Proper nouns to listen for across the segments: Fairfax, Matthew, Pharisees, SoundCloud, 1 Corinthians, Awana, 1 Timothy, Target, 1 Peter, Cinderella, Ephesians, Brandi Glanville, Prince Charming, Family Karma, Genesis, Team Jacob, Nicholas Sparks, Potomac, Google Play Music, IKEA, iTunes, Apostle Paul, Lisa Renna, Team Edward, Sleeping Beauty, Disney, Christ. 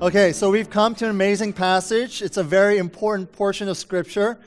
Okay, so we've come to an amazing passage. It's a very important portion of Scripture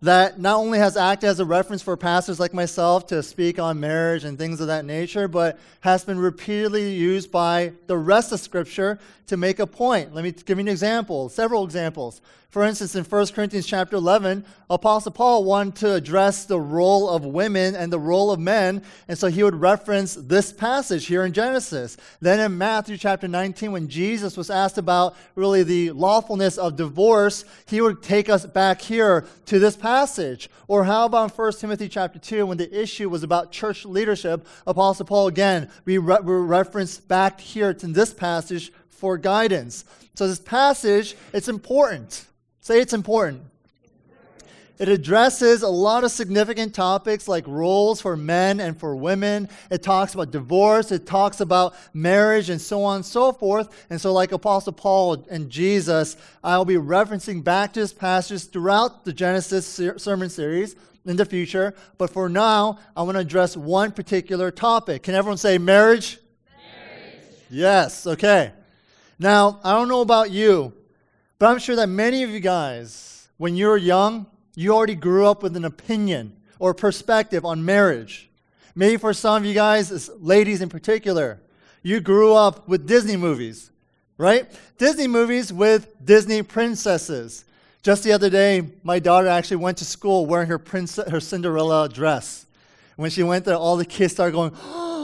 that not only has acted as a reference for pastors like myself to speak on marriage and things of that nature, but has been repeatedly used by the rest of Scripture to make a point. Let me give you an example, several examples. For instance, in 1 Corinthians chapter 11, Apostle Paul wanted to address the role of women and the role of men, and so he would reference this passage here in Genesis. Then in Matthew chapter 19, when Jesus was asked about really the lawfulness of divorce, he would take us back here to this passage. Or how about 1 Timothy chapter 2, when the issue was about church leadership, Apostle Paul again, we reference back here to this passage for guidance. So this passage, it's important. Say it's important. It addresses a lot of significant topics like roles for men and for women. It talks about divorce. It talks about marriage and so on and so forth. And so like Apostle Paul and Jesus, I'll be referencing back to this passage throughout the Genesis sermon series in the future. But for now, I want to address one particular topic. Can everyone say marriage? Marriage. Yes, okay. Now, I don't know about you, but I'm sure that many of you guys, when you were young, you already grew up with an opinion or perspective on marriage. Maybe for some of you guys, ladies in particular, you grew up with Disney movies, right? Disney movies with Disney princesses. Just the other day, my daughter actually went to school wearing her Cinderella dress. When she went there, all the kids started going, oh.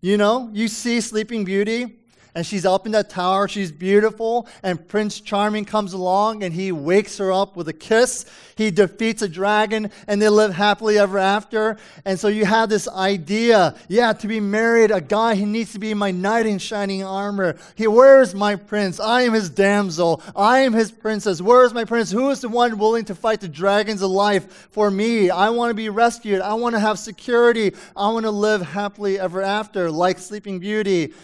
You know, you see Sleeping Beauty, and she's up in that tower, she's beautiful, and Prince Charming comes along and he wakes her up with a kiss. He defeats a dragon and they live happily ever after. And so you have this idea, to be married, a guy, he needs to be my knight in shining armor. Where is my prince? I am his damsel. I am his princess. Where is my prince? Who is the one willing to fight the dragons of life for me? I want to be rescued. I want to have security. I want to live happily ever after, like Sleeping Beauty.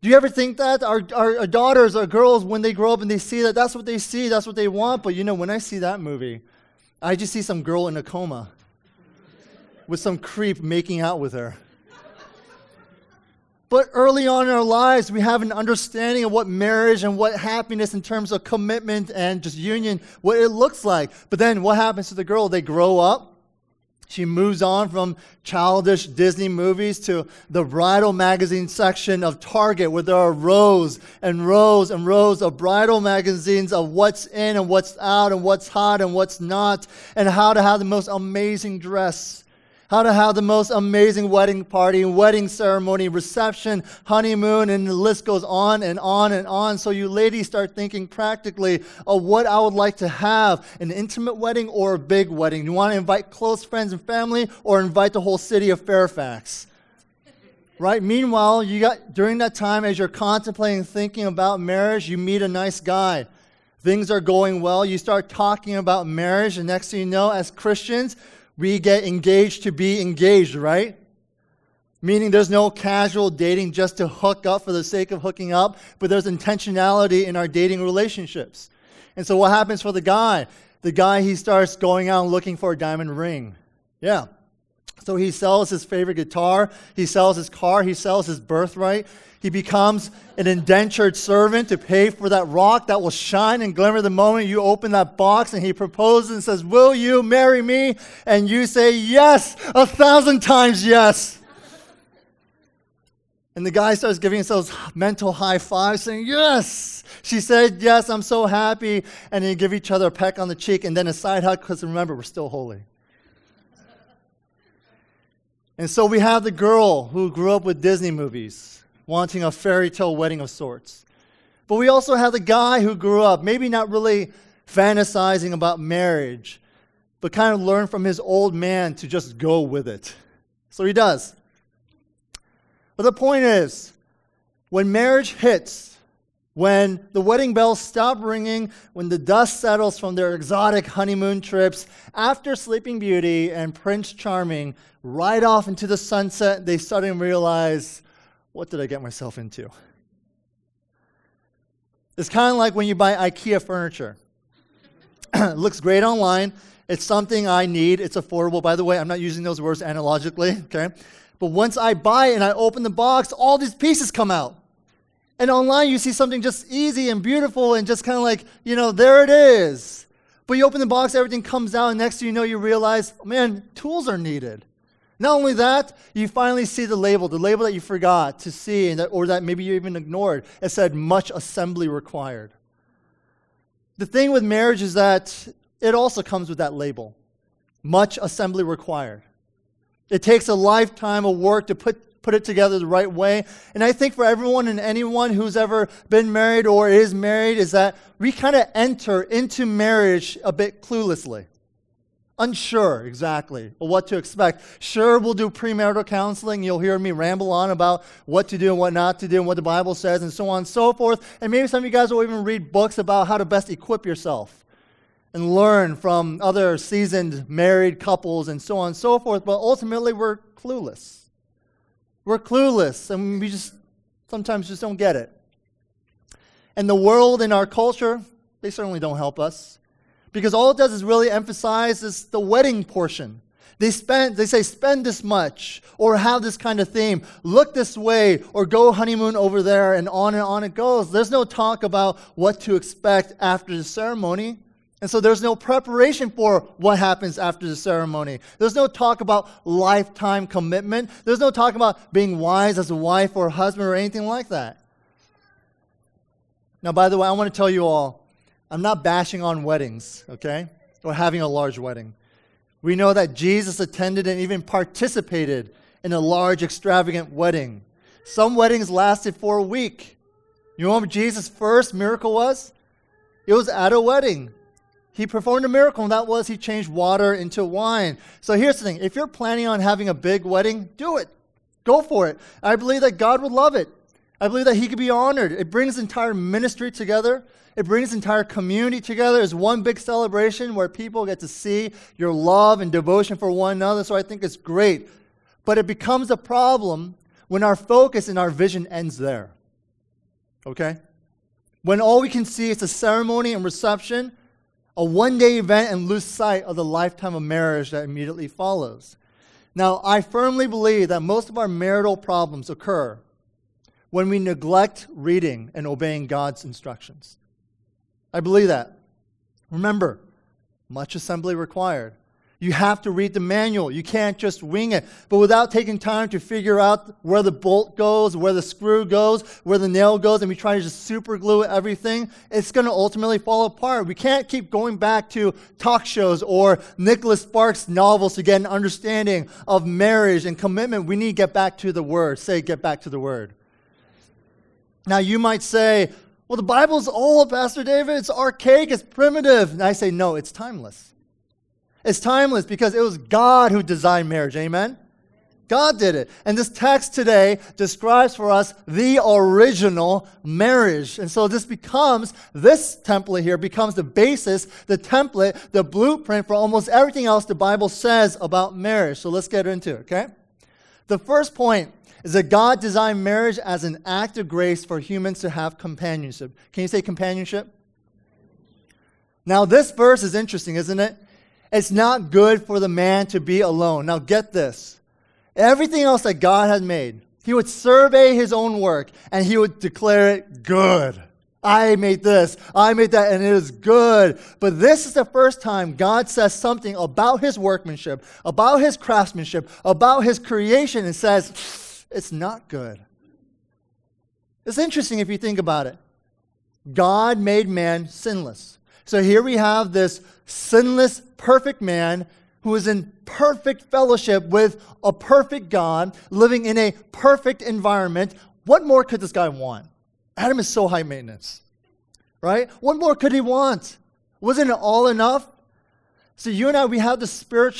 Do you ever think that? Our daughters, our girls, when they grow up and they see that, that's what they see, that's what they want. But you know, when I see that movie, I just see some girl in a coma with some creep making out with her. But early on in our lives, we have an understanding of what marriage and what happiness in terms of commitment and just union, what it looks like. But then what happens to the girl? They grow up. She moves on from childish Disney movies to the bridal magazine section of Target, where there are rows and rows and rows of bridal magazines of what's in and what's out and what's hot and what's not, and how to have the most amazing dress, how to have the most amazing wedding party, wedding ceremony, reception, honeymoon, and the list goes on and on and on. So you ladies start thinking practically of what I would like to have, an intimate wedding or a big wedding. You want to invite close friends and family or invite the whole city of Fairfax, right? Meanwhile, during that time, as you're contemplating thinking about marriage, you meet a nice guy. Things are going well. You start talking about marriage, and next thing you know, as Christians, we get engaged to be engaged, right? Meaning there's no casual dating just to hook up for the sake of hooking up, but there's intentionality in our dating relationships. And so what happens for the guy? The guy, he starts going out and looking for a diamond ring. Yeah. So he sells his favorite guitar, he sells his car, he sells his birthright. He becomes an indentured servant to pay for that rock that will shine and glimmer the moment you open that box, and he proposes and says, will you marry me? And you say, yes, 1,000 times yes. And the guy starts giving himself mental high fives saying, yes. She said, yes, I'm so happy. And they give each other a peck on the cheek and then a side hug because remember, we're still holy. And so we have the girl who grew up with Disney movies, wanting a fairy tale wedding of sorts. But we also have the guy who grew up, maybe not really fantasizing about marriage, but kind of learned from his old man to just go with it. So he does. But the point is, When marriage hits, when the wedding bells stop ringing, when the dust settles from their exotic honeymoon trips, after Sleeping Beauty and Prince Charming, right off into the sunset, they suddenly realize, what did I get myself into? It's kind of like when you buy IKEA furniture. It looks great online. It's something I need. It's affordable. By the way, I'm not using those words analogically, okay? But once I buy it and I open the box, all these pieces come out. And online, you see something just easy and beautiful and just kind of like, you know, there it is. But you open the box, everything comes out, and next thing you know, you realize, man, tools are needed. Not only that, you finally see the label that you forgot to see and that, or that maybe you even ignored. It said, much assembly required. The thing with marriage is that it also comes with that label, much assembly required. It takes a lifetime of work to put it together the right way. And I think for everyone and anyone who's ever been married or is married is that we kind of enter into marriage a bit cluelessly. Unsure exactly of what to expect. Sure, we'll do premarital counseling. You'll hear me ramble on about what to do and what not to do and what the Bible says and so on and so forth. And maybe some of you guys will even read books about how to best equip yourself and learn from other seasoned married couples and so on and so forth. But ultimately, we're clueless. We're clueless, and we just sometimes just don't get it. And the world and our culture, they certainly don't help us, because all it does is really emphasize is the wedding portion. They say spend this much or have this kind of theme, look this way or go honeymoon over there, and on it goes. There's no talk about what to expect after the ceremony. And so there's no preparation for what happens after the ceremony. There's no talk about lifetime commitment. There's no talk about being wise as a wife or a husband or anything like that. Now, by the way, I want to tell you all, I'm not bashing on weddings, okay, or having a large wedding. We know that Jesus attended and even participated in a large, extravagant wedding. Some weddings lasted for a week. You know what Jesus' first miracle was? It was at a wedding. He performed a miracle, and that was he changed water into wine. So here's the thing. If you're planning on having a big wedding, do it. Go for it. I believe that God would love it. I believe that he could be honored. It brings entire ministry together. It brings entire community together. It's one big celebration where people get to see your love and devotion for one another. So I think it's great. But it becomes a problem when our focus and our vision ends there. Okay? When all we can see is a ceremony and reception, a one-day event, and lose sight of the lifetime of marriage that immediately follows. Now, I firmly believe that most of our marital problems occur when we neglect reading and obeying God's instructions. I believe that. Remember, much assembly required. You have to read the manual. You can't just wing it. But without taking time to figure out where the bolt goes, where the screw goes, where the nail goes, and we try to just super glue everything, it's going to ultimately fall apart. We can't keep going back to talk shows or Nicholas Sparks novels to get an understanding of marriage and commitment. We need to get back to the Word. Say, get back to the Word. Now, you might say, well, the Bible's old, Pastor David. It's archaic. It's primitive. And I say, no, it's timeless. It's timeless because it was God who designed marriage. Amen? God did it. And this text today describes for us the original marriage. And so this template here becomes the basis, the template, the blueprint for almost everything else the Bible says about marriage. So let's get into it, okay? The first point is that God designed marriage as an act of grace for humans to have companionship. Can you say companionship? Now, this verse is interesting, isn't it? It's not good for the man to be alone. Now get this. Everything else that God had made, he would survey his own work and he would declare it good. I made this, I made that, and it is good. But this is the first time God says something about his workmanship, about his craftsmanship, about his creation, and says, it's not good. It's interesting if you think about it. God made man sinless. So here we have this sinless, perfect man who is in perfect fellowship with a perfect God, living in a perfect environment. What more could this guy want? Adam is so high maintenance, right? What more could he want? Wasn't it all enough? So you and I, we have this super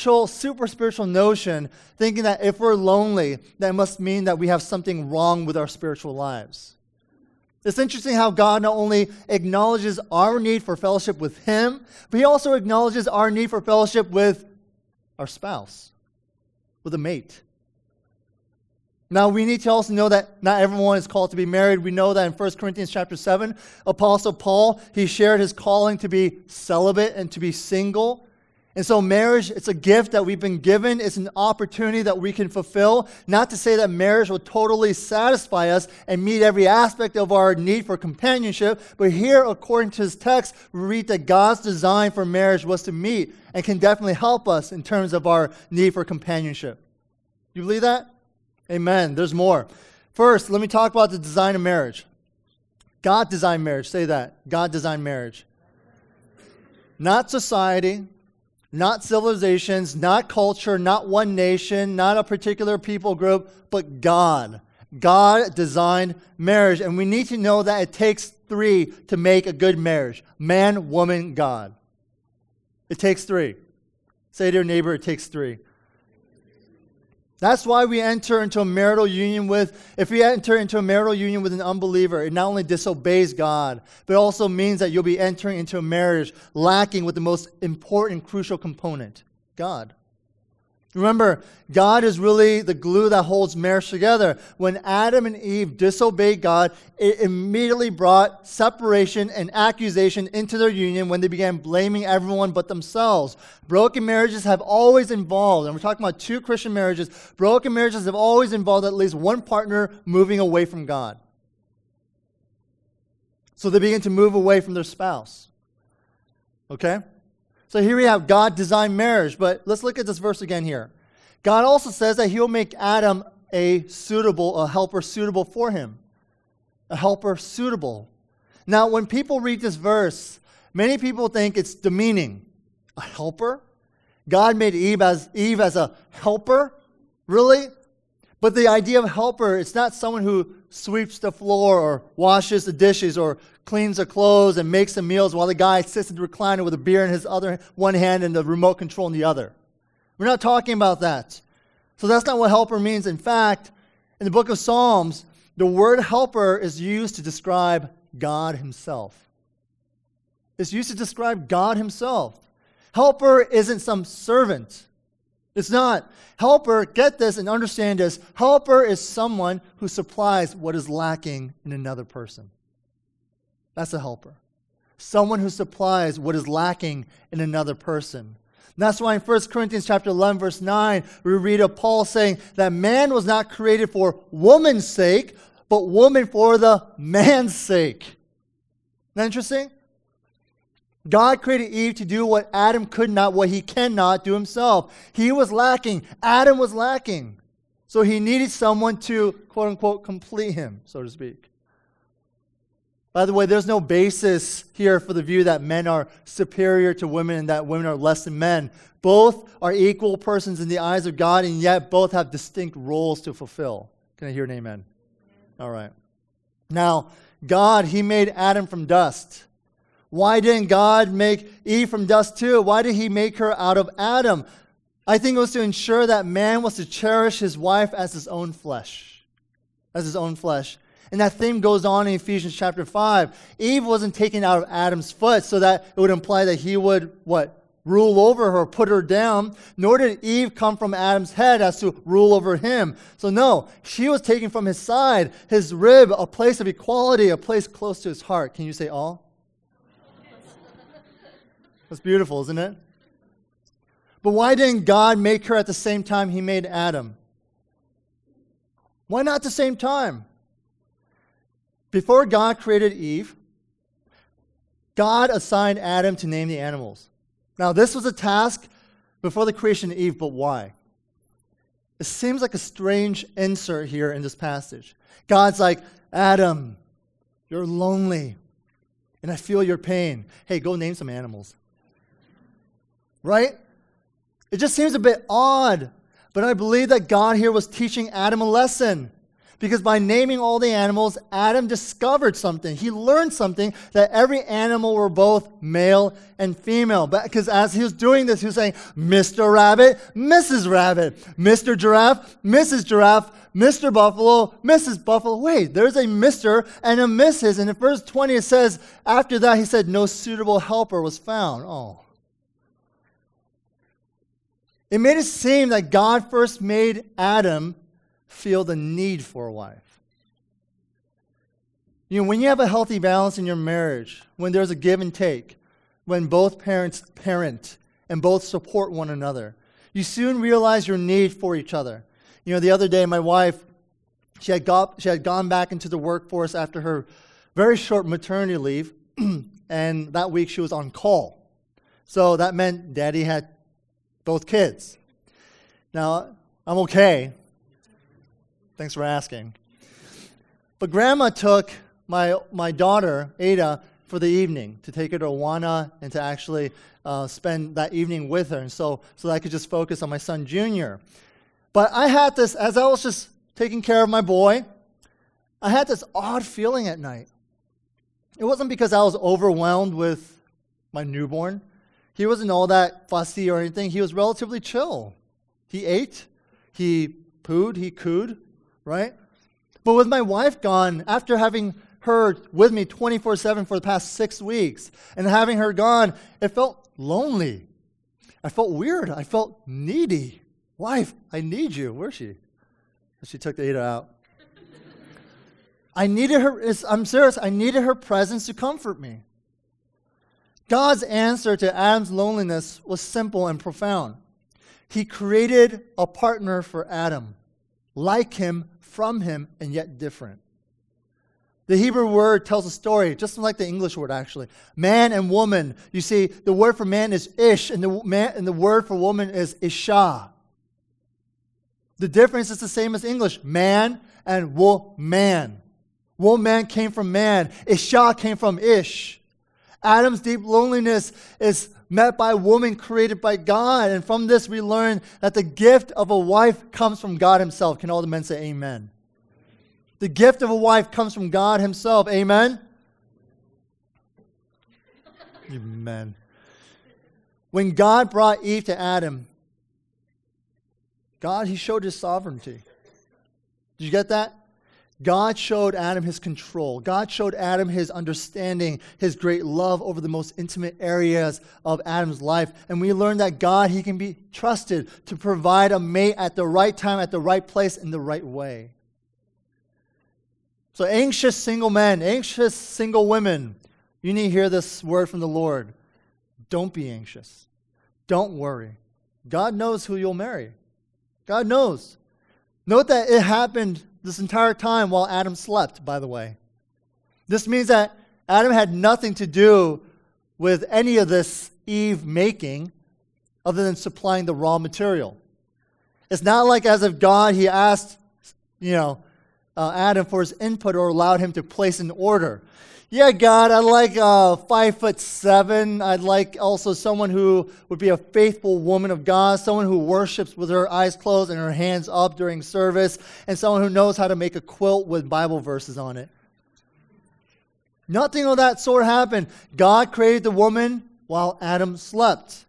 spiritual notion, thinking that if we're lonely, that must mean that we have something wrong with our spiritual lives. It's interesting how God not only acknowledges our need for fellowship with Him, but He also acknowledges our need for fellowship with our spouse, with a mate. Now, we need to also know that not everyone is called to be married. We know that in 1 Corinthians chapter 7, Apostle Paul, he shared his calling to be celibate and to be single. And so marriage, it's a gift that we've been given. It's an opportunity that we can fulfill. Not to say that marriage will totally satisfy us and meet every aspect of our need for companionship. But here, according to his text, we read that God's design for marriage was to meet and can definitely help us in terms of our need for companionship. You believe that? Amen. There's more. First, let me talk about the design of marriage. God designed marriage. Say that. God designed marriage. Not society, not civilizations, not culture, not one nation, not a particular people group, but God. God designed marriage. And we need to know that it takes three to make a good marriage. Man, woman, God. It takes three. Say to your neighbor, it takes three. That's why we enter into a marital union with, if we enter into a marital union with an unbeliever, it not only disobeys God, but it also means that you'll be entering into a marriage lacking with the most important, crucial component, God. Remember, God is really the glue that holds marriage together. When Adam and Eve disobeyed God, it immediately brought separation and accusation into their union when they began blaming everyone but themselves. Broken marriages have always involved, and we're talking about two Christian marriages, broken marriages have always involved at least one partner moving away from God. So they begin to move away from their spouse. Okay? So here we have God designed marriage, but let's look at this verse again here. God also says that He'll make Adam a helper suitable for him. A helper suitable. Now, when people read this verse, many people think it's demeaning. A helper? God made Eve as a helper? Really? But the idea of helper, it's not someone who sweeps the floor or washes the dishes or cleans the clothes and makes the meals while the guy sits in the recliner with a beer in his other one hand and the remote control in the other. We're not talking about that. So that's not what helper means. In fact, in the book of Psalms, the word helper is used to describe God Himself. It's used to describe God Himself. Helper isn't some servant. It's not. Helper, get this and understand this, helper is someone who supplies what is lacking in another person. That's a helper. Someone who supplies what is lacking in another person. And that's why in 1 Corinthians chapter 11, verse 9, we read of Paul saying that man was not created for woman's sake, but woman for the man's sake. Isn't that interesting? God created Eve to do what Adam could not, what he cannot do himself. He was lacking. Adam was lacking. So he needed someone to, quote unquote, complete him, so to speak. By the way, there's no basis here for the view that men are superior to women and that women are less than men. Both are equal persons in the eyes of God, and yet both have distinct roles to fulfill. Can I hear an amen? All right. Now, God, He made Adam from dust. Why didn't God make Eve from dust too? Why did He make her out of Adam? I think it was to ensure that man was to cherish his wife as his own flesh. As his own flesh. And that theme goes on in Ephesians chapter 5. Eve wasn't taken out of Adam's foot so that it would imply that he would, rule over her, put her down. Nor did Eve come from Adam's head as to rule over him. So no, she was taken from his side, his rib, a place of equality, a place close to his heart. Can you say all? That's beautiful, isn't it? But why didn't God make her at the same time He made Adam? Why not at the same time? Before God created Eve, God assigned Adam to name the animals. Now, this was a task before the creation of Eve, but why? It seems like a strange insert here in this passage. God's like, Adam, you're lonely, and I feel your pain. Hey, go name some animals. Right? It just seems a bit odd, but I believe that God here was teaching Adam a lesson. Because by naming all the animals, Adam discovered something. He learned something, that every animal were both male and female. Because as he was doing this, he was saying, Mr. Rabbit, Mrs. Rabbit, Mr. Giraffe, Mrs. Giraffe, Mr. Buffalo, Mrs. Buffalo. Wait, there's a Mr. and a Mrs. And in verse 20 it says, after that he said, no suitable helper was found. Oh. It made it seem that God first made Adam feel the need for a wife. You know, when you have a healthy balance in your marriage, when there's a give and take, when both parents parent and both support one another, you soon realize your need for each other. You know, the other day, my wife, she had gone back into the workforce after her very short maternity leave, and that week she was on call. So that meant Daddy had both kids. Now, I'm okay. Thanks for asking. But Grandma took my daughter, Ada, for the evening, to take her to Awana and to actually spend that evening with her, and so that I could just focus on my son, Junior. But I had this, as I was just taking care of my boy, I had this odd feeling at night. It wasn't because I was overwhelmed with my newborn. He wasn't all that fussy or anything. He was relatively chill. He ate, he pooed, he cooed. Right? But with my wife gone, after having her with me 24/7 for the past 6 weeks, and having her gone, it felt lonely. I felt weird. I felt needy. Wife, I need you. Where's she? She took the Ada out. I needed her. I'm serious. I needed her presence to comfort me. God's answer to Adam's loneliness was simple and profound. He created a partner for Adam, like him, from him, and yet different. The Hebrew word tells a story, just like the English word, actually. Man and woman. You see, the word for man is ish, and the word for woman is isha. The difference is the same as English, man and woman. Woman came from man. Isha came from ish. Adam's deep loneliness is met by a woman created by God. And from this we learn that the gift of a wife comes from God himself. Can all the men say amen? The gift of a wife comes from God himself. Amen? Amen. When God brought Eve to Adam, he showed his sovereignty. Did you get that? God showed Adam his control. God showed Adam his understanding, his great love over the most intimate areas of Adam's life. And we learn that God, he can be trusted to provide a mate at the right time, at the right place, in the right way. So anxious single men, anxious single women, you need to hear this word from the Lord. Don't be anxious. Don't worry. God knows who you'll marry. God knows. Note that it happened this entire time while Adam slept, by the way. This means that Adam had nothing to do with any of this Eve making other than supplying the raw material. It's not like as if God, he asked, Adam for his input or allowed him to place an order. Yeah, God, I'd like 5'7". I'd like also someone who would be a faithful woman of God, someone who worships with her eyes closed and her hands up during service, and someone who knows how to make a quilt with Bible verses on it. Nothing of that sort happened. God created the woman while Adam slept,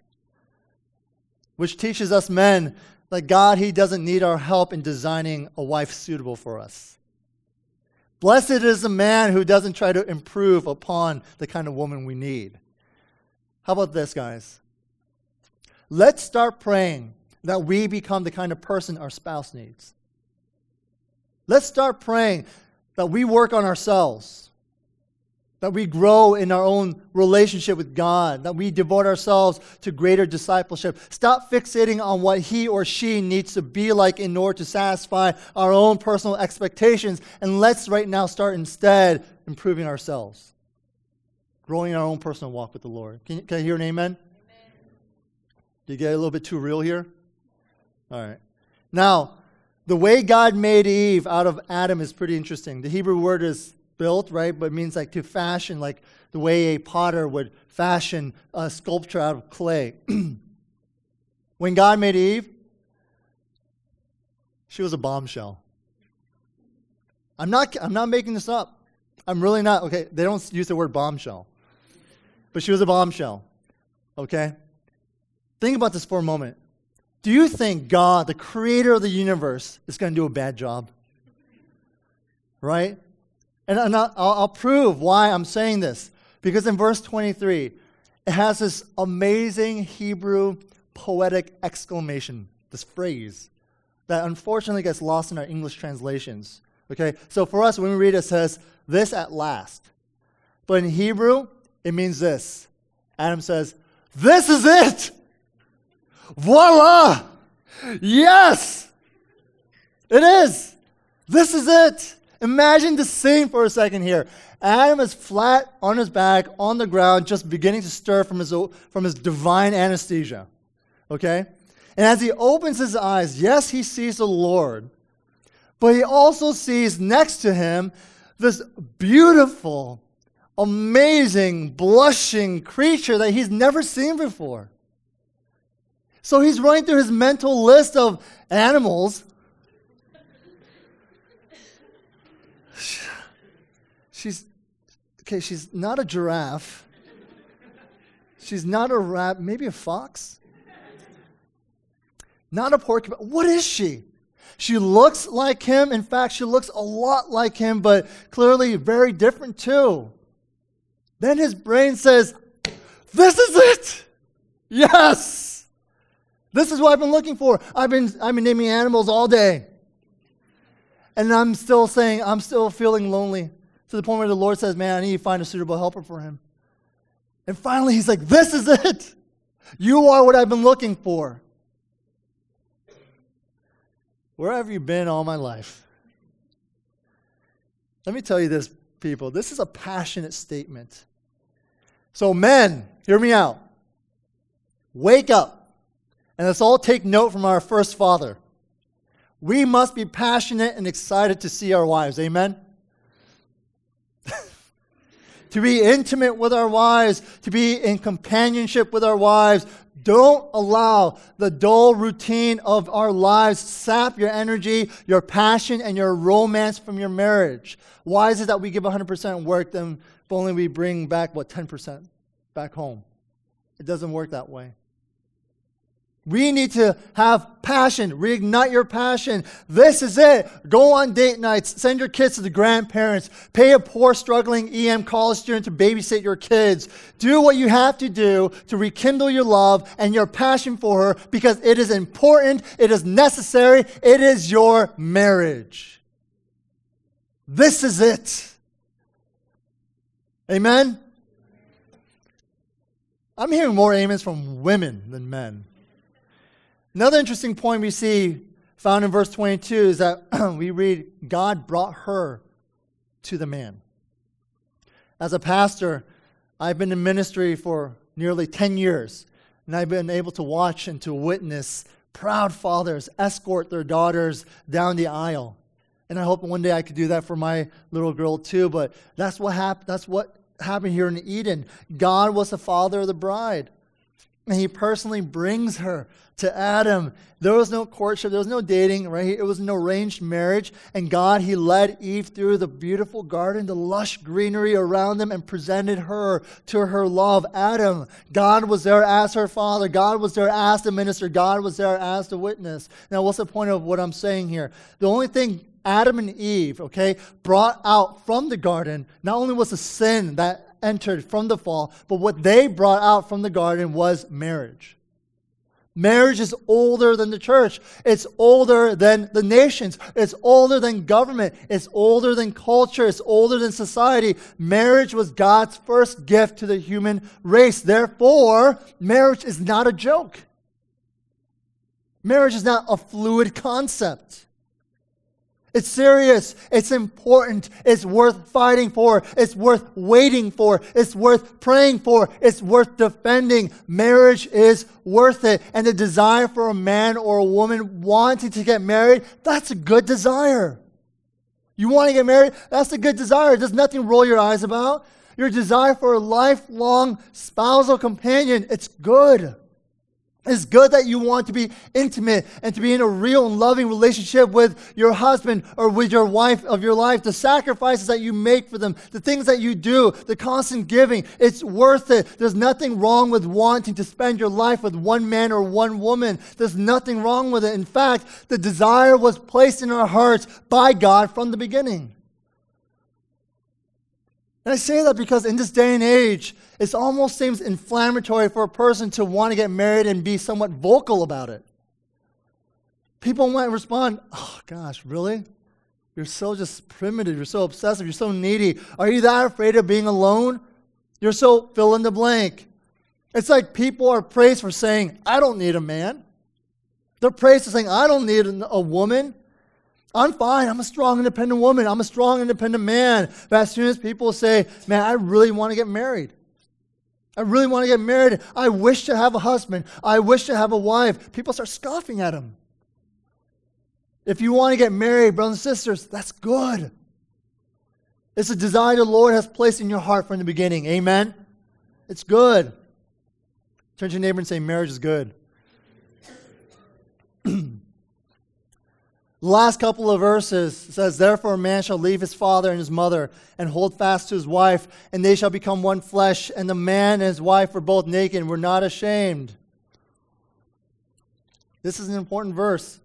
which teaches us men that God, he doesn't need our help in designing a wife suitable for us. Blessed is the man who doesn't try to improve upon the kind of woman we need. How about this, guys? Let's start praying that we become the kind of person our spouse needs. Let's start praying that we work on ourselves, that we grow in our own relationship with God, that we devote ourselves to greater discipleship. Stop fixating on what he or she needs to be like in order to satisfy our own personal expectations, and let's right now start instead improving ourselves, growing our own personal walk with the Lord. Can I hear an amen? Amen. Did you get a little bit too real here? All right. Now, the way God made Eve out of Adam is pretty interesting. The Hebrew word is built, right? But it means like to fashion, like the way a potter would fashion a sculpture out of clay. When God made Eve, she was a bombshell. I'm not making this up. I'm really not. Okay, they don't use the word bombshell. But she was a bombshell. Okay? Think about this for a moment. Do you think God, the creator of the universe, is going to do a bad job? Right? And I'll prove why I'm saying this. Because in verse 23, it has this amazing Hebrew poetic exclamation, this phrase, that unfortunately gets lost in our English translations. Okay? So for us, when we read it, it says, "This at last." But in Hebrew, it means this. Adam says, "This is it! Voila! Yes! It is! This is it!" Imagine the scene for a second here. Adam is flat on his back, on the ground, just beginning to stir from his divine anesthesia. Okay? And as he opens his eyes, yes, he sees the Lord, but he also sees next to him this beautiful, amazing, blushing creature that he's never seen before. So he's running through his mental list of animals. She's not a giraffe. She's not a rabbit, maybe a fox. Not a porcupine. What is she? She looks like him. In fact, she looks a lot like him, but clearly very different too. Then his brain says, "This is it! Yes! This is what I've been looking for. I've been naming animals all day. And I'm still feeling lonely." To the point where the Lord says, "Man, I need to find a suitable helper for him." And finally, he's like, "This is it. You are what I've been looking for." Where have you been all my life? Let me tell you this, people. This is a passionate statement. So men, hear me out. Wake up. And let's all take note from our first father. We must be passionate and excited to see our wives. Amen? To be intimate with our wives, to be in companionship with our wives. Don't allow the dull routine of our lives sap your energy, your passion, and your romance from your marriage. Why is it that we give 100% work, then if only we bring back, 10% back home? It doesn't work that way. We need to have passion. Reignite your passion. This is it. Go on date nights. Send your kids to the grandparents. Pay a poor, struggling EM college student to babysit your kids. Do what you have to do to rekindle your love and your passion for her because it is important. It is necessary. It is your marriage. This is it. Amen? I'm hearing more amens from women than men. Another interesting point we see found in verse 22 is that we read, God brought her to the man. As a pastor, I've been in ministry for nearly 10 years, and I've been able to watch and to witness proud fathers escort their daughters down the aisle. And I hope one day I could do that for my little girl too, but that's what happened here in Eden. God was the father of the bride. And he personally brings her to Adam. There was no courtship. There was no dating, right? It was an arranged marriage. And God, he led Eve through the beautiful garden, the lush greenery around them, and presented her to her love, Adam. God was there as her father. God was there as the minister. God was there as the witness. Now, what's the point of what I'm saying here? The only thing Adam and Eve, brought out from the garden, not only was the sin that entered from the fall, but what they brought out from the garden was marriage. Marriage is older than the church. It's older than the nations. It's older than government. It's older than culture. It's older than society. Marriage was God's first gift to the human race. Therefore, marriage is not a joke. Marriage is not a fluid concept. It's serious, it's important, it's worth fighting for, it's worth waiting for, it's worth praying for, it's worth defending. Marriage is worth it. And the desire for a man or a woman wanting to get married, that's a good desire. You want to get married? That's a good desire. There's nothing to roll your eyes about. Your desire for a lifelong spousal companion, it's good. It's good that you want to be intimate and to be in a real and loving relationship with your husband or with your wife of your life. The sacrifices that you make for them, the things that you do, the constant giving, it's worth it. There's nothing wrong with wanting to spend your life with one man or one woman. There's nothing wrong with it. In fact, the desire was placed in our hearts by God from the beginning. And I say that because in this day and age, it almost seems inflammatory for a person to want to get married and be somewhat vocal about it. People might respond, "Oh gosh, really? You're so just primitive, you're so obsessive, you're so needy. Are you that afraid of being alone? You're so fill in the blank." It's like people are praised for saying, "I don't need a man." They're praised for saying, "I don't need a woman. I'm fine. I'm a strong, independent woman. I'm a strong, independent man." But as soon as people say, "Man, I really want to get married. I really want to get married. I wish to have a husband. I wish to have a wife." People start scoffing at them. If you want to get married, brothers and sisters, that's good. It's a desire the Lord has placed in your heart from the beginning. Amen? It's good. Turn to your neighbor and say, marriage is good. Last couple of verses, it says, "Therefore a man shall leave his father and his mother, and hold fast to his wife, and they shall become one flesh, and the man and his wife were both naked, and were not ashamed." This is an important verse,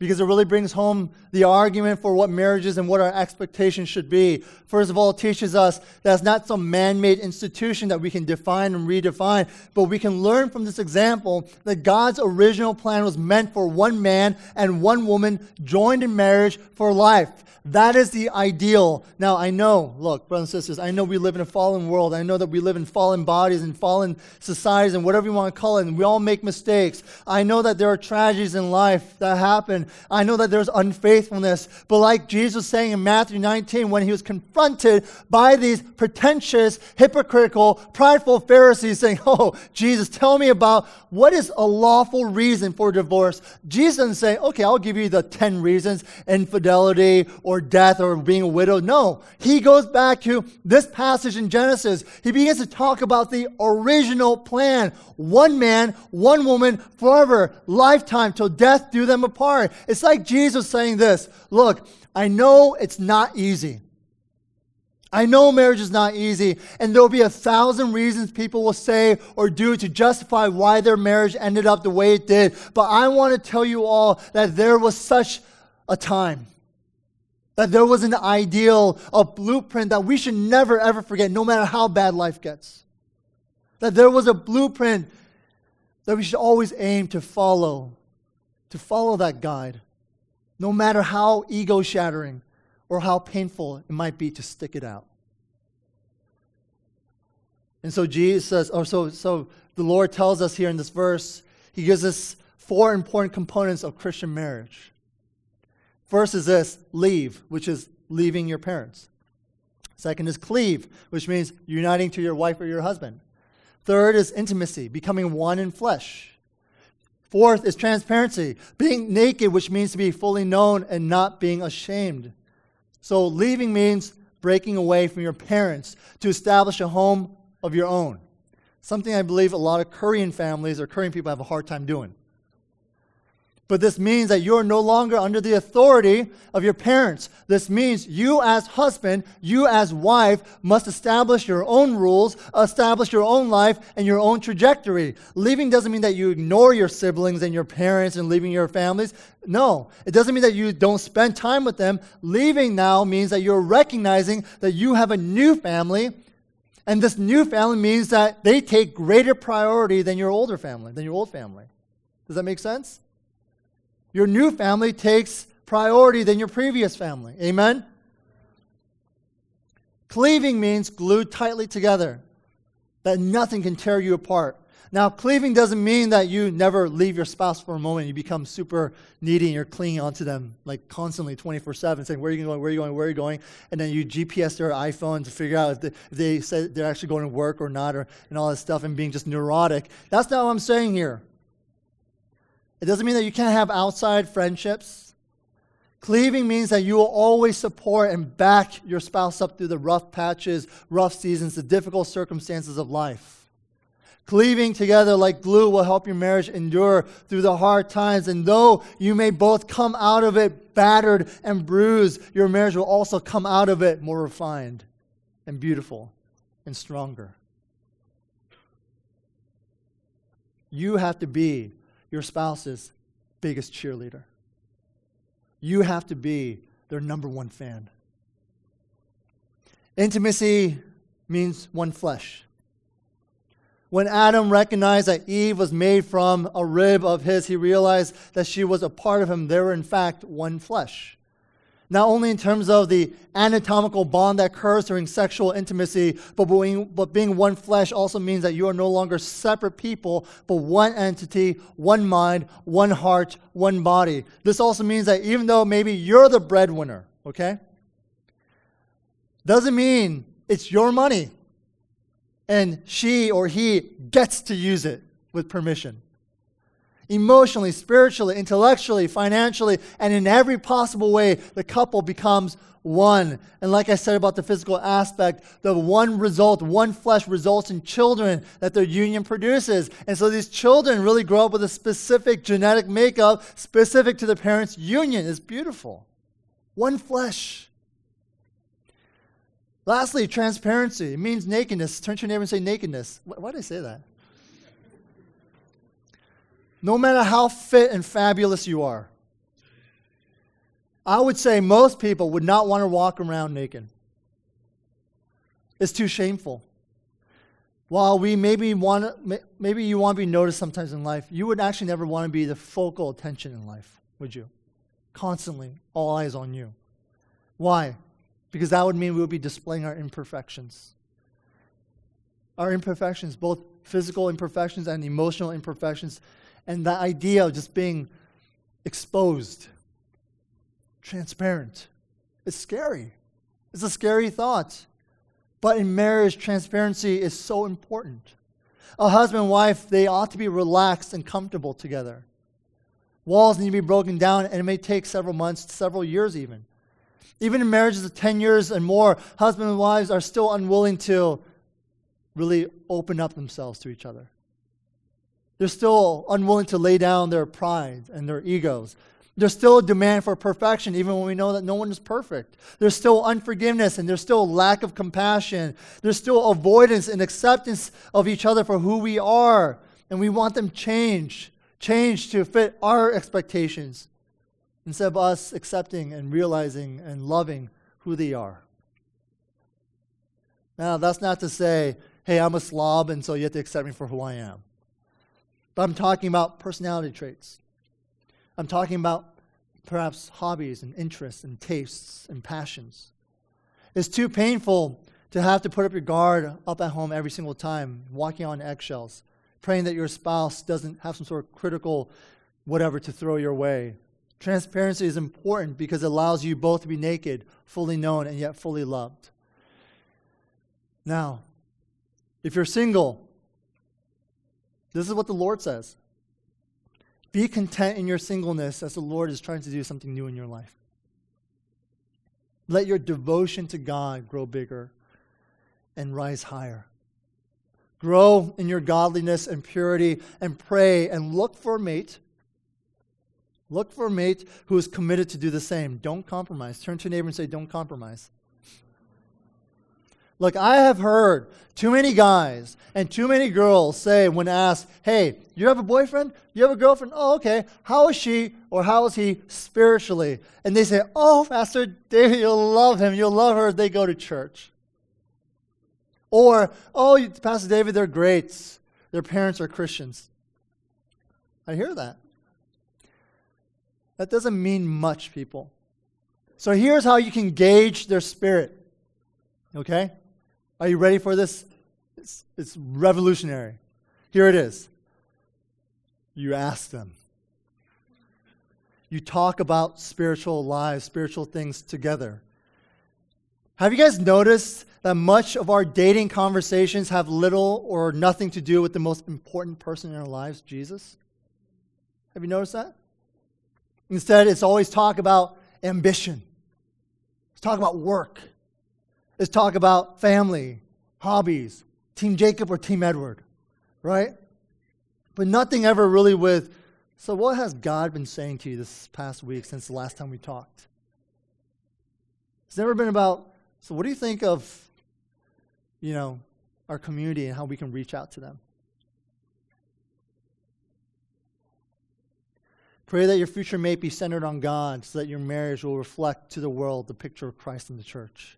because it really brings home the argument for what marriage is and what our expectations should be. First of all, it teaches us that it's not some man-made institution that we can define and redefine, but we can learn from this example that God's original plan was meant for one man and one woman joined in marriage for life. That is the ideal. Now, I know, look, brothers and sisters, I know we live in a fallen world. I know that we live in fallen bodies and fallen societies and whatever you want to call it, and we all make mistakes. I know that there are tragedies in life that happen. I know that there's unfaithfulness. But like Jesus saying in Matthew 19, when he was confronted by these pretentious, hypocritical, prideful Pharisees saying, "Oh, Jesus, tell me about what is a lawful reason for divorce." Jesus didn't say, "Okay, I'll give you the 10 reasons, infidelity or death or being a widow." No, he goes back to this passage in Genesis. He begins to talk about the original plan. One man, one woman, forever, lifetime, till death do them apart. It's like Jesus saying this, "Look, I know it's not easy. I know marriage is not easy, and there'll be 1,000 reasons people will say or do to justify why their marriage ended up the way it did. But I want to tell you all that there was such a time, that there was an ideal, a blueprint that we should never, ever forget, no matter how bad life gets. That there was a blueprint that we should always aim to follow that guide, no matter how ego-shattering or how painful it might be to stick it out." And so Jesus says, so the Lord tells us here in this verse, he gives us 4 important components of Christian marriage. First is this, leave, which is leaving your parents. Second is cleave, which means uniting to your wife or your husband. Third is intimacy, becoming one in flesh. Fourth is transparency, being naked, which means to be fully known and not being ashamed. So leaving means breaking away from your parents to establish a home of your own. Something I believe a lot of Korean families or Korean people have a hard time doing. But this means that you are no longer under the authority of your parents. This means you as husband, you as wife, must establish your own rules, establish your own life and your own trajectory. Leaving doesn't mean that you ignore your siblings and your parents and leaving your families. No, it doesn't mean that you don't spend time with them. Leaving now means that you're recognizing that you have a new family, and this new family means that they take greater priority than your older family, than your old family. Does that make sense? Your new family takes priority than your previous family. Amen? Cleaving means glued tightly together, that nothing can tear you apart. Now, cleaving doesn't mean that you never leave your spouse for a moment. You become super needy and you're clinging onto them like constantly 24/7, saying, "Where are you going? Where are you going? Where are you going?" And then you GPS their iPhone to figure out if they said they're actually going to work or not, and all that stuff, and being just neurotic. That's not what I'm saying here. It doesn't mean that you can't have outside friendships. Cleaving means that you will always support and back your spouse up through the rough patches, rough seasons, the difficult circumstances of life. Cleaving together like glue will help your marriage endure through the hard times. And though you may both come out of it battered and bruised, your marriage will also come out of it more refined and beautiful and stronger. You have to be your spouse's biggest cheerleader. You have to be their number one fan. Intimacy means one flesh. When Adam recognized that Eve was made from a rib of his, he realized that she was a part of him. They were, in fact, one flesh. Not only in terms of the anatomical bond that occurs during sexual intimacy, but being one flesh also means that you are no longer separate people, but one entity, one mind, one heart, one body. This also means that even though maybe you're the breadwinner, okay, doesn't mean it's your money and she or he gets to use it with permission. Emotionally, spiritually, intellectually, financially, and in every possible way, the couple becomes one. And like I said about the physical aspect, the one result, one flesh results in children that their union produces. And so these children really grow up with a specific genetic makeup specific to the parents' union. It's beautiful. One flesh. Lastly, transparency. It means nakedness. Turn to your neighbor and say nakedness. Why did I say that? No matter how fit and fabulous you are, I would say most people would not want to walk around naked. It's too shameful. While we maybe you want to be noticed sometimes in life, you would actually never want to be the focal attention in life, would you? Constantly, all eyes on you. Why? Because that would mean we would be displaying our imperfections. Our imperfections, both physical imperfections and emotional imperfections, and the idea of just being exposed, transparent, it's scary. It's a scary thought. But in marriage, transparency is so important. A husband and wife, they ought to be relaxed and comfortable together. Walls need to be broken down, and it may take several months, several years even. Even in marriages of 10 years and more, husbands and wives are still unwilling to really open up themselves to each other. They're still unwilling to lay down their pride and their egos. There's still a demand for perfection, even when we know that no one is perfect. There's still unforgiveness, and there's still lack of compassion. There's still avoidance and acceptance of each other for who we are. And we want them changed to fit our expectations instead of us accepting and realizing and loving who they are. Now, that's not to say, hey, I'm a slob, and so you have to accept me for who I am. But I'm talking about personality traits. I'm talking about perhaps hobbies and interests and tastes and passions. It's too painful to have to put up your guard up at home every single time, walking on eggshells, praying that your spouse doesn't have some sort of critical whatever to throw your way. Transparency is important because it allows you both to be naked, fully known, and yet fully loved. Now, if you're single, this is what the Lord says. Be content in your singleness as the Lord is trying to do something new in your life. Let your devotion to God grow bigger and rise higher. Grow in your godliness and purity and pray and look for a mate. Look for a mate who is committed to do the same. Don't compromise. Turn to your neighbor and say, don't compromise. Look, I have heard too many guys and too many girls say when asked, hey, you have a boyfriend? You have a girlfriend? Oh, okay. How is she or how is he spiritually? And they say, oh, Pastor David, you'll love him. You'll love her. They go to church. Or, oh, Pastor David, they're greats. Their parents are Christians. I hear that. That doesn't mean much, people. So here's how you can gauge their spirit. Okay? Are you ready for this? It's revolutionary. Here it is. You ask them. You talk about spiritual lives, spiritual things together. Have you guys noticed that much of our dating conversations have little or nothing to do with the most important person in our lives, Jesus? Have you noticed that? Instead, it's always talk about ambition. It's talk about work. Let's talk about family, hobbies, Team Jacob or Team Edward. right? But nothing ever really with, so what has God been saying to you this past week since the last time we talked? It's never been about, so what do you think of, you know, our community and how we can reach out to them? Pray that your future may be centered on God so that your marriage will reflect to the world the picture of Christ in the church.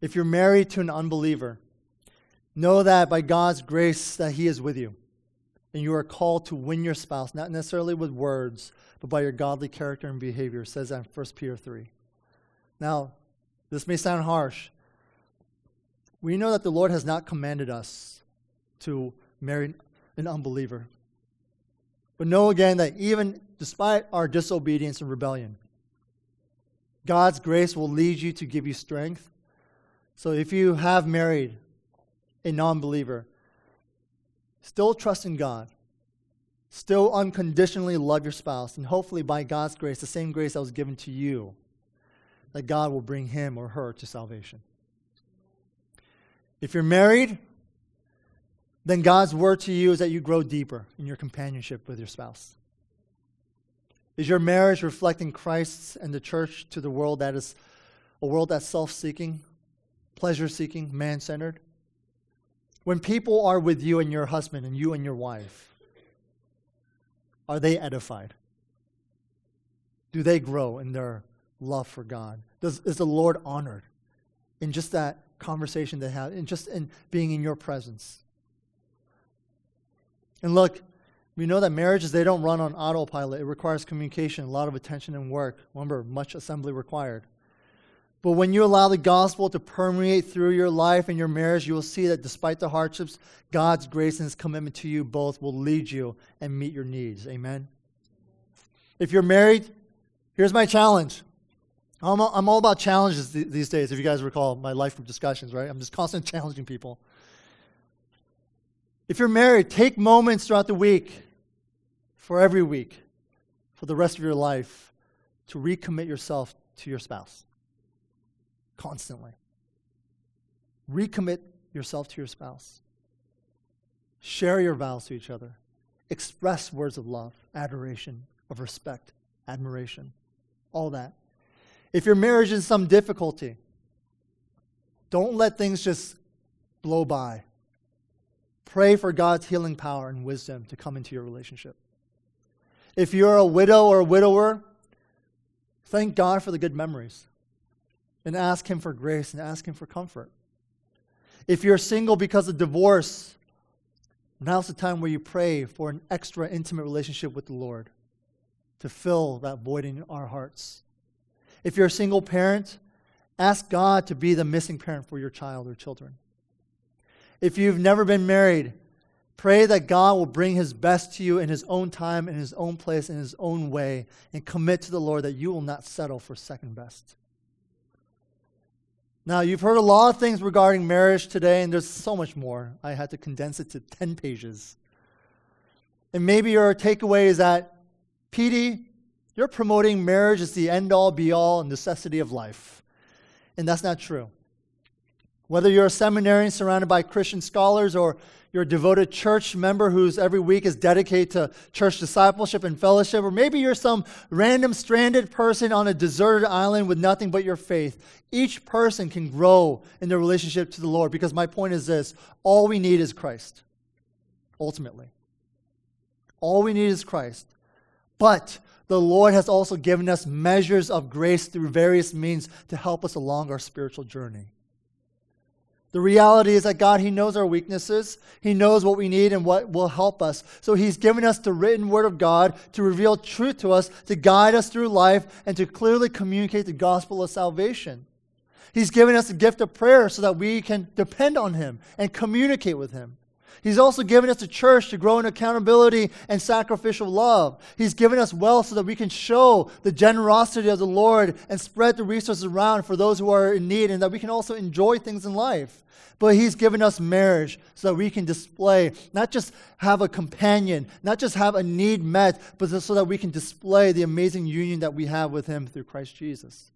If you're married to an unbeliever, know that by God's grace that he is with you. And you are called to win your spouse, not necessarily with words, but by your godly character and behavior. It says that in 1 Peter 3. Now, this may sound harsh. We know that the Lord has not commanded us to marry an unbeliever. But know again that even despite our disobedience and rebellion, God's grace will lead you to give you strength. So if you have married a non-believer, still trust in God. Still unconditionally love your spouse. And hopefully by God's grace, the same grace that was given to you, that God will bring him or her to salvation. If you're married, then God's word to you is that you grow deeper in your companionship with your spouse. Is your marriage reflecting Christ and the church to the world that is a world that's self-seeking, pleasure-seeking, man-centered? When people are with you and your husband and you and your wife, are they edified? Do they grow in their love for God? Is the Lord honored in just that conversation they have, and just in being in your presence? And look, we know that marriages, they don't run on autopilot. It requires communication, a lot of attention and work. Remember, much assembly required. But when you allow the gospel to permeate through your life and your marriage, you will see that despite the hardships, God's grace and his commitment to you both will lead you and meet your needs. Amen? If you're married, here's my challenge. I'm all about challenges these days, if you guys recall my life group discussions, right? I'm just constantly challenging people. If you're married, take moments throughout the week, for every week, for the rest of your life, to recommit yourself to your spouse. Constantly. Recommit yourself to your spouse. Share your vows to each other. Express words of love, adoration, of respect, admiration, all that. If your marriage is in some difficulty, don't let things just blow by. Pray for God's healing power and wisdom to come into your relationship. If you're a widow or a widower, thank God for the good memories. And ask him for grace and ask him for comfort. If you're single because of divorce, now's the time where you pray for an extra intimate relationship with the Lord to fill that void in our hearts. If you're a single parent, ask God to be the missing parent for your child or children. If you've never been married, pray that God will bring his best to you in his own time, in his own place, in his own way, and commit to the Lord that you will not settle for second best. Now, you've heard a lot of things regarding marriage today, and there's so much more. I had to condense it to 10 pages. And maybe your takeaway is that, PD, you're promoting marriage as the end-all, be-all, necessity of life. And that's not true. Whether you're a seminarian surrounded by Christian scholars or you're a devoted church member whose every week is dedicated to church discipleship and fellowship, or maybe you're some random stranded person on a deserted island with nothing but your faith, each person can grow in their relationship to the Lord, because my point is this: all we need is Christ, ultimately. All we need is Christ. But the Lord has also given us measures of grace through various means to help us along our spiritual journey. The reality is that God, he knows our weaknesses. He knows what we need and what will help us. So he's given us the written word of God to reveal truth to us, to guide us through life, and to clearly communicate the gospel of salvation. He's given us the gift of prayer so that we can depend on him and communicate with him. He's also given us the church to grow in accountability and sacrificial love. He's given us wealth so that we can show the generosity of the Lord and spread the resources around for those who are in need, and that we can also enjoy things in life. But he's given us marriage so that we can display, not just have a companion, not just have a need met, but so that we can display the amazing union that we have with him through Christ Jesus.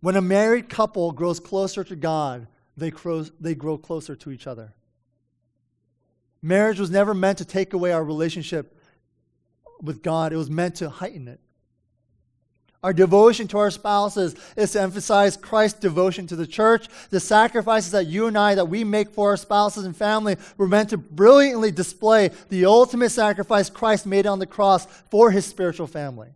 When a married couple grows closer to God, they grow closer to each other. Marriage was never meant to take away our relationship with God. It was meant to heighten it. Our devotion to our spouses is to emphasize Christ's devotion to the church. The sacrifices that you and I, that we make for our spouses and family, were meant to brilliantly display the ultimate sacrifice Christ made on the cross for his spiritual family.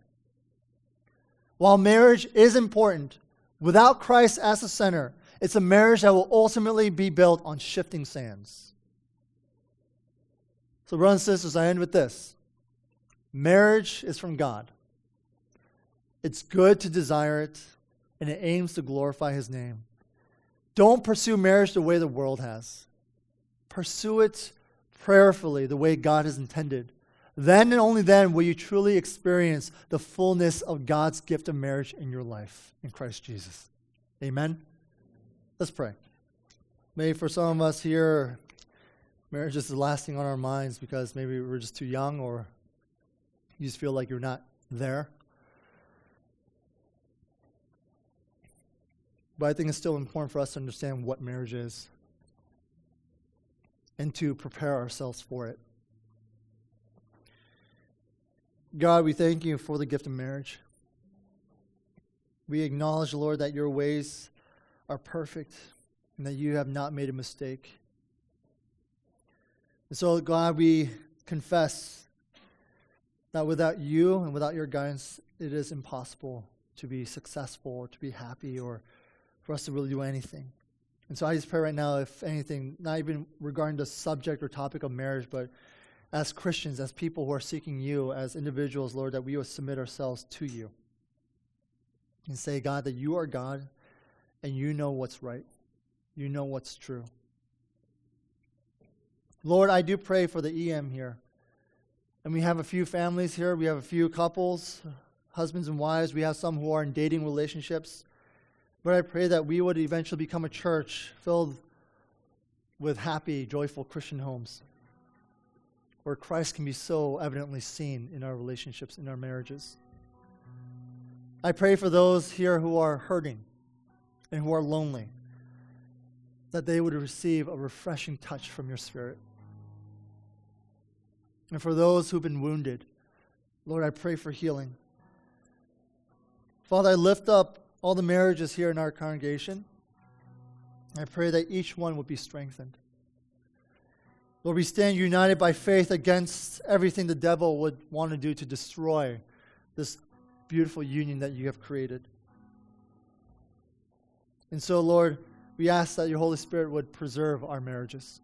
While marriage is important, without Christ as the center, it's a marriage that will ultimately be built on shifting sands. So, brothers and sisters, I end with this. Marriage is from God. It's good to desire it, and it aims to glorify his name. Don't pursue marriage the way the world has. Pursue it prayerfully the way God has intended. Then and only then will you truly experience the fullness of God's gift of marriage in your life in Christ Jesus. Amen? Let's pray. Maybe for some of us here, marriage is the last thing on our minds because maybe we're just too young or you just feel like you're not there. But I think it's still important for us to understand what marriage is and to prepare ourselves for it. God, we thank you for the gift of marriage. We acknowledge, Lord, that your ways are perfect and that you have not made a mistake. And so, God, we confess that without you and without your guidance, it is impossible to be successful or to be happy or for us to really do anything. And so I just pray right now, if anything, not even regarding the subject or topic of marriage, but as Christians, as people who are seeking you, as individuals, Lord, that we would submit ourselves to you and say, God, that you are God and you know what's right. You know what's true. Lord, I do pray for the EM here. And we have a few families here. We have a few couples, husbands and wives. We have some who are in dating relationships. But I pray that we would eventually become a church filled with happy, joyful Christian homes where Christ can be so evidently seen in our relationships, in our marriages. I pray for those here who are hurting and who are lonely, that they would receive a refreshing touch from your Spirit. And for those who've been wounded, Lord, I pray for healing. Father, I lift up all the marriages here in our congregation. I pray that each one would be strengthened. Lord, we stand united by faith against everything the devil would want to do to destroy this beautiful union that you have created. And so, Lord, we ask that your Holy Spirit would preserve our marriages,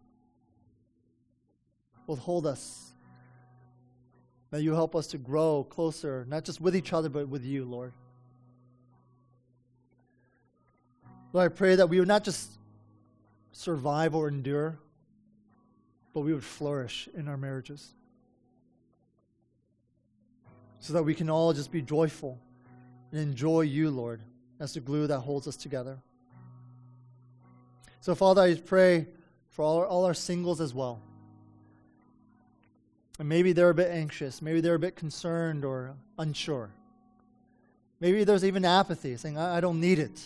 would hold us, that you help us to grow closer, not just with each other, but with you, Lord. Lord, I pray that we would not just survive or endure, but we would flourish in our marriages so that we can all just be joyful and enjoy you, Lord, as the glue that holds us together. So, Father, I pray for all our singles as well. And maybe they're a bit anxious. Maybe they're a bit concerned or unsure. Maybe there's even apathy, saying, I don't need it.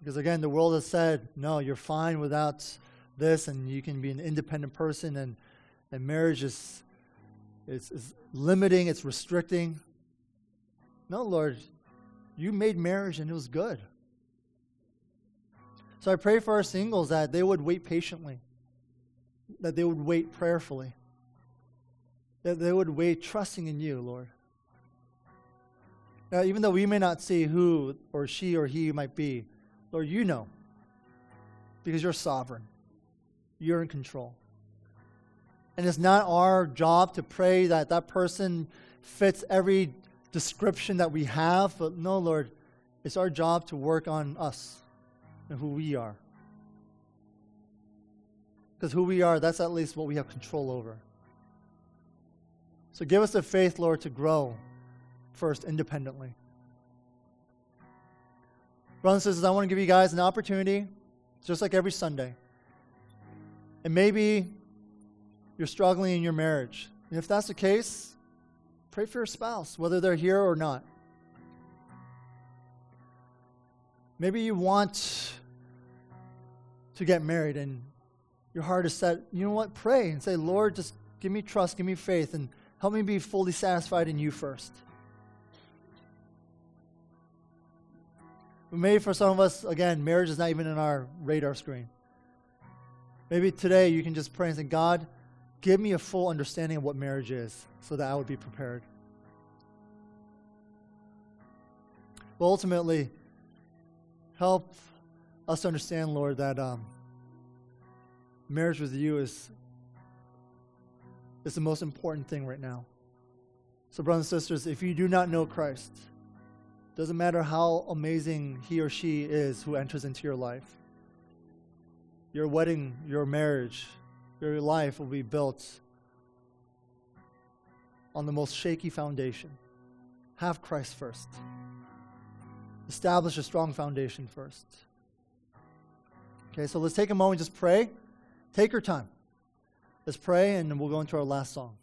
Because again, the world has said, no, you're fine without this, and you can be an independent person, and marriage is it's limiting, it's restricting. No, Lord, you made marriage and it was good. So I pray for our singles that they would wait patiently, that they would wait prayerfully, that they would wait trusting in you, Lord. Now, even though we may not see who or she or he might be, Lord, you know, because you're sovereign. You're in control. And it's not our job to pray that that person fits every description that we have, but no, Lord, it's our job to work on us and who we are. Because who we are, that's at least what we have control over. So give us the faith, Lord, to grow first independently. Brothers and sisters, I want to give you guys an opportunity, just like every Sunday. And maybe you're struggling in your marriage. And if that's the case, pray for your spouse, whether they're here or not. Maybe you want to get married and your heart is set, you know what? Pray and say, Lord, just give me trust, give me faith, and help me be fully satisfied in you first. But maybe for some of us, again, marriage is not even in our radar screen. Maybe today you can just pray and say, God, give me a full understanding of what marriage is so that I would be prepared. But ultimately, help us to understand, Lord, that marriage with you is the most important thing right now. So brothers and sisters, if you do not know Christ, doesn't matter how amazing he or she is who enters into your life, your wedding, your marriage, your life will be built on the most shaky foundation. Have Christ first. Establish a strong foundation first. Okay, so let's take a moment, just pray. Take your time. Let's pray, and then we'll go into our last song.